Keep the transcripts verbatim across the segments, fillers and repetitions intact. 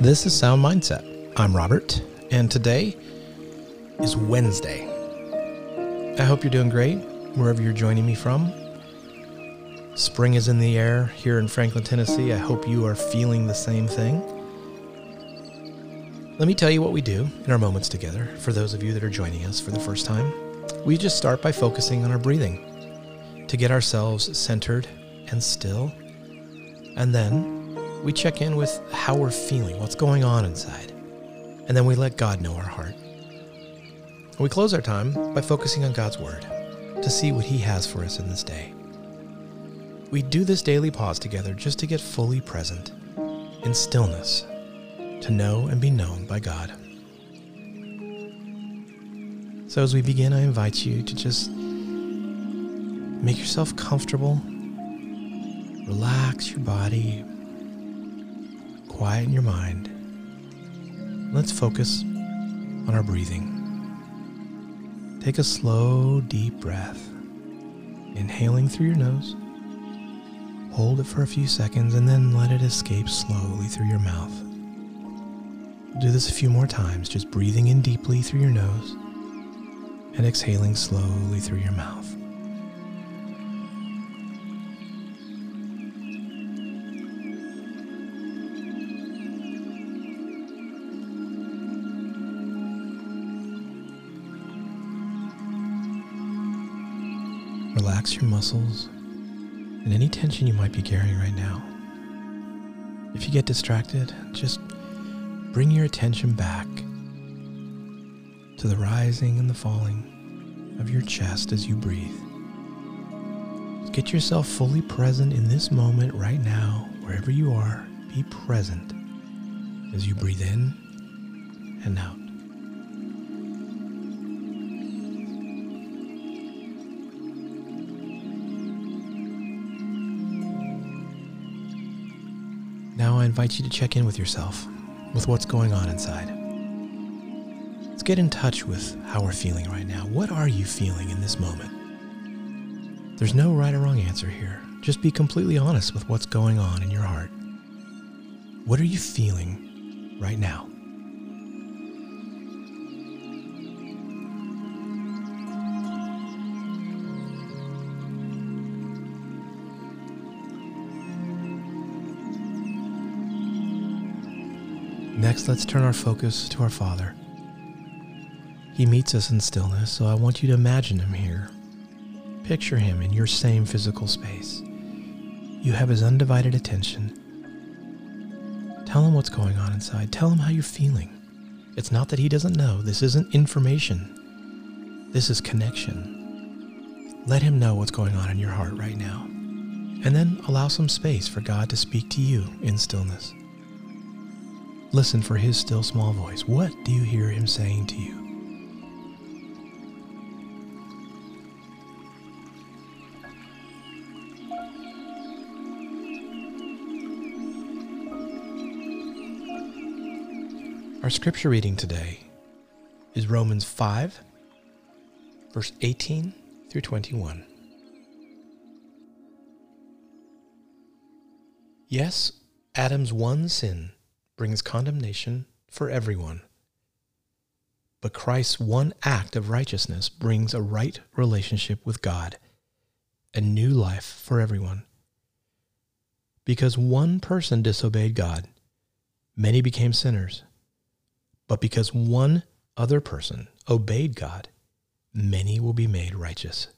This is Sound Mindset. I'm Robert, and today is Wednesday. I hope you're doing great, wherever you're joining me from. Spring is in the air here in Franklin, Tennessee. I hope you are feeling the same thing. Let me tell you what we do in our moments together, for those of you that are joining us for the first time. We just start by focusing on our breathing to get ourselves centered and still, and then we check in with how we're feeling, what's going on inside, and then we let God know our heart. We close our time by focusing on God's Word to see what He has for us in this day. We do this daily pause together just to get fully present in stillness, to know and be known by God. So as we begin, I invite you to just make yourself comfortable, relax your body, quieten your mind. Let's focus on our breathing. Take a slow, deep breath, inhaling through your nose. Hold it for a few seconds and then let it escape slowly through your mouth. Do this a few more times, just breathing in deeply through your nose and exhaling slowly through your mouth. Relax your muscles and any tension you might be carrying right now. If you get distracted, just bring your attention back to the rising and the falling of your chest as you breathe. Get yourself fully present in this moment right now, wherever you are. Be present as you breathe in and out. Now I invite you to check in with yourself, with what's going on inside. Let's get in touch with how we're feeling right now. What are you feeling in this moment? There's no right or wrong answer here. Just be completely honest with what's going on in your heart. What are you feeling right now? Next, let's turn our focus to our Father. He meets us in stillness, so I want you to imagine Him here. Picture Him in your same physical space. You have His undivided attention. Tell Him what's going on inside. Tell Him how you're feeling. It's not that He doesn't know. This isn't information. This is connection. Let Him know what's going on in your heart right now. And then allow some space for God to speak to you in stillness. Listen for His still small voice. What do you hear Him saying to you? Our scripture reading today is Romans five, verse eighteen through twenty-one. Yes, Adam's one sin brings condemnation for everyone. But Christ's one act of righteousness brings a right relationship with God, a new life for everyone. Because one person disobeyed God, many became sinners. But because one other person obeyed God, many will be made righteous.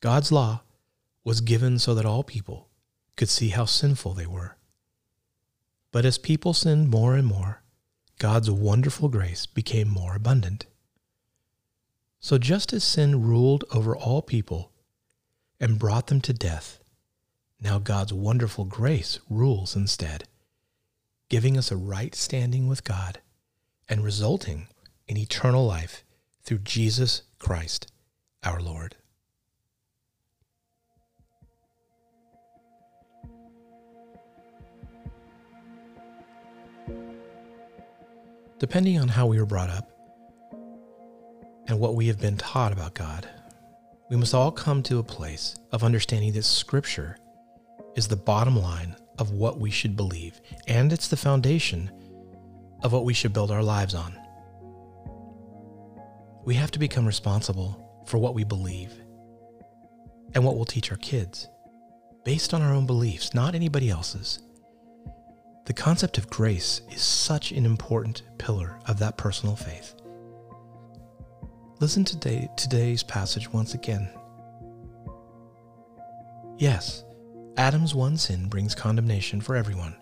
God's law was given so that all people could see how sinful they were. But as people sinned more and more, God's wonderful grace became more abundant. So just as sin ruled over all people and brought them to death, now God's wonderful grace rules instead, giving us a right standing with God and resulting in eternal life through Jesus Christ, our Lord. depending on how we were brought up and what we have been taught about God, we must all come to a place of understanding that Scripture is the bottom line of what we should believe, and it's the foundation of what we should build our lives on. We have to become responsible for what we believe and what we'll teach our kids based on our own beliefs, not anybody else's. The concept of grace is such an important pillar of that personal faith. Listen to today, today's passage once again. Yes, Adam's one sin brings condemnation for everyone.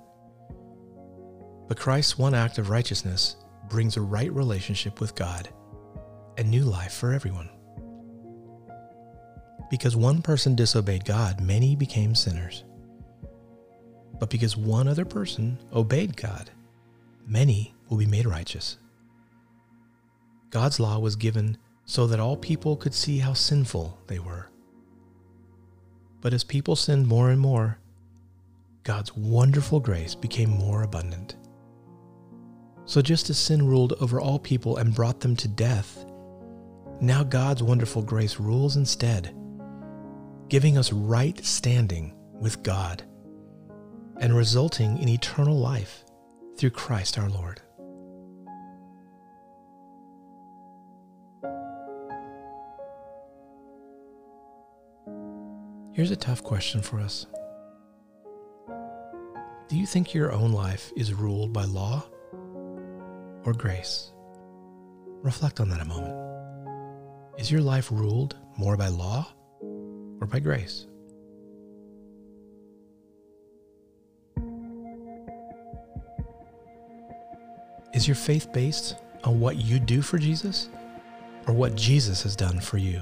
But Christ's one act of righteousness brings a right relationship with God and new life for everyone. Because one person disobeyed God, many became sinners. But because one other person obeyed God, many will be made righteous. God's law was given so that all people could see how sinful they were. But as people sinned more and more, God's wonderful grace became more abundant. So just as sin ruled over all people and brought them to death, now God's wonderful grace rules instead, giving us right standing with God and resulting in eternal life through Christ our Lord. Here's a tough question for us. Do you think your own life is ruled by law or grace? Reflect on that a moment. Is your life ruled more by law or by grace? Is your faith based on what you do for Jesus or what Jesus has done for you?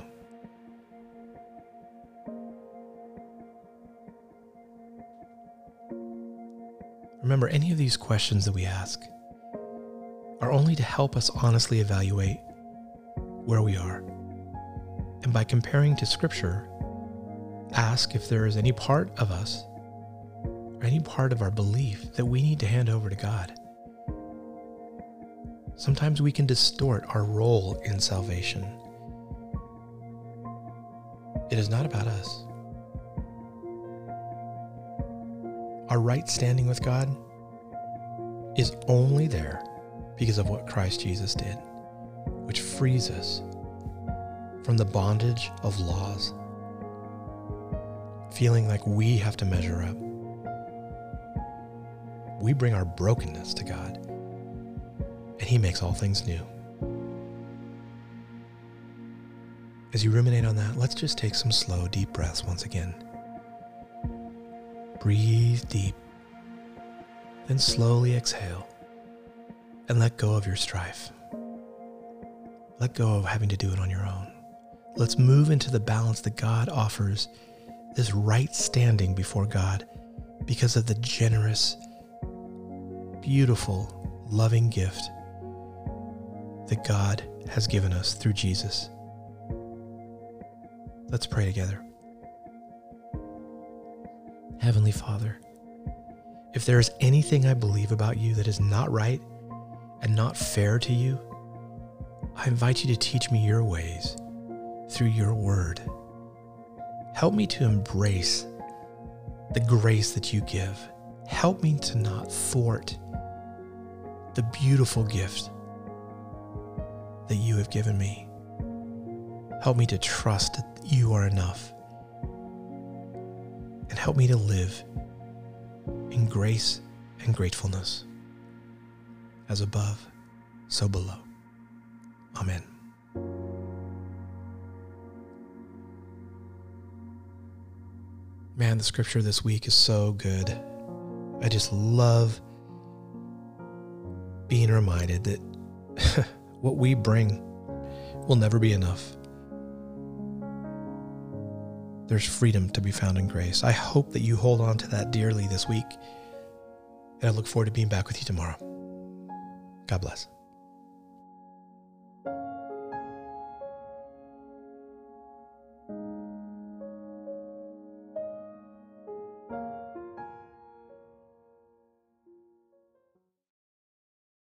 Remember, any of these questions that we ask are only to help us honestly evaluate where we are. And by comparing to Scripture, ask if there is any part of us or any part of our belief that we need to hand over to God. Sometimes we can distort our role in salvation. It is not about us. Our right standing with God is only there because of what Christ Jesus did, which frees us from the bondage of laws, feeling like we have to measure up. We bring our brokenness to God, and He makes all things new. As you ruminate on that, let's just take some slow, deep breaths once again. Breathe deep, then slowly exhale and let go of your strife. Let go of having to do it on your own. Let's move into the balance that God offers, this right standing before God, because of the generous, beautiful, loving gift that God has given us through Jesus. Let's pray together. Heavenly Father, if there is anything I believe about you that is not right and not fair to you, I invite you to teach me your ways through your word. Help me to embrace the grace that you give. Help me to not thwart the beautiful gift that you have given me. Help me to trust that you are enough. And help me to live in grace and gratefulness, as above, so below. Amen. Man, the scripture this week is so good. I just love being reminded that what we bring will never be enough. There's freedom to be found in grace. I hope that you hold on to that dearly this week, and I look forward to being back with you tomorrow. God bless.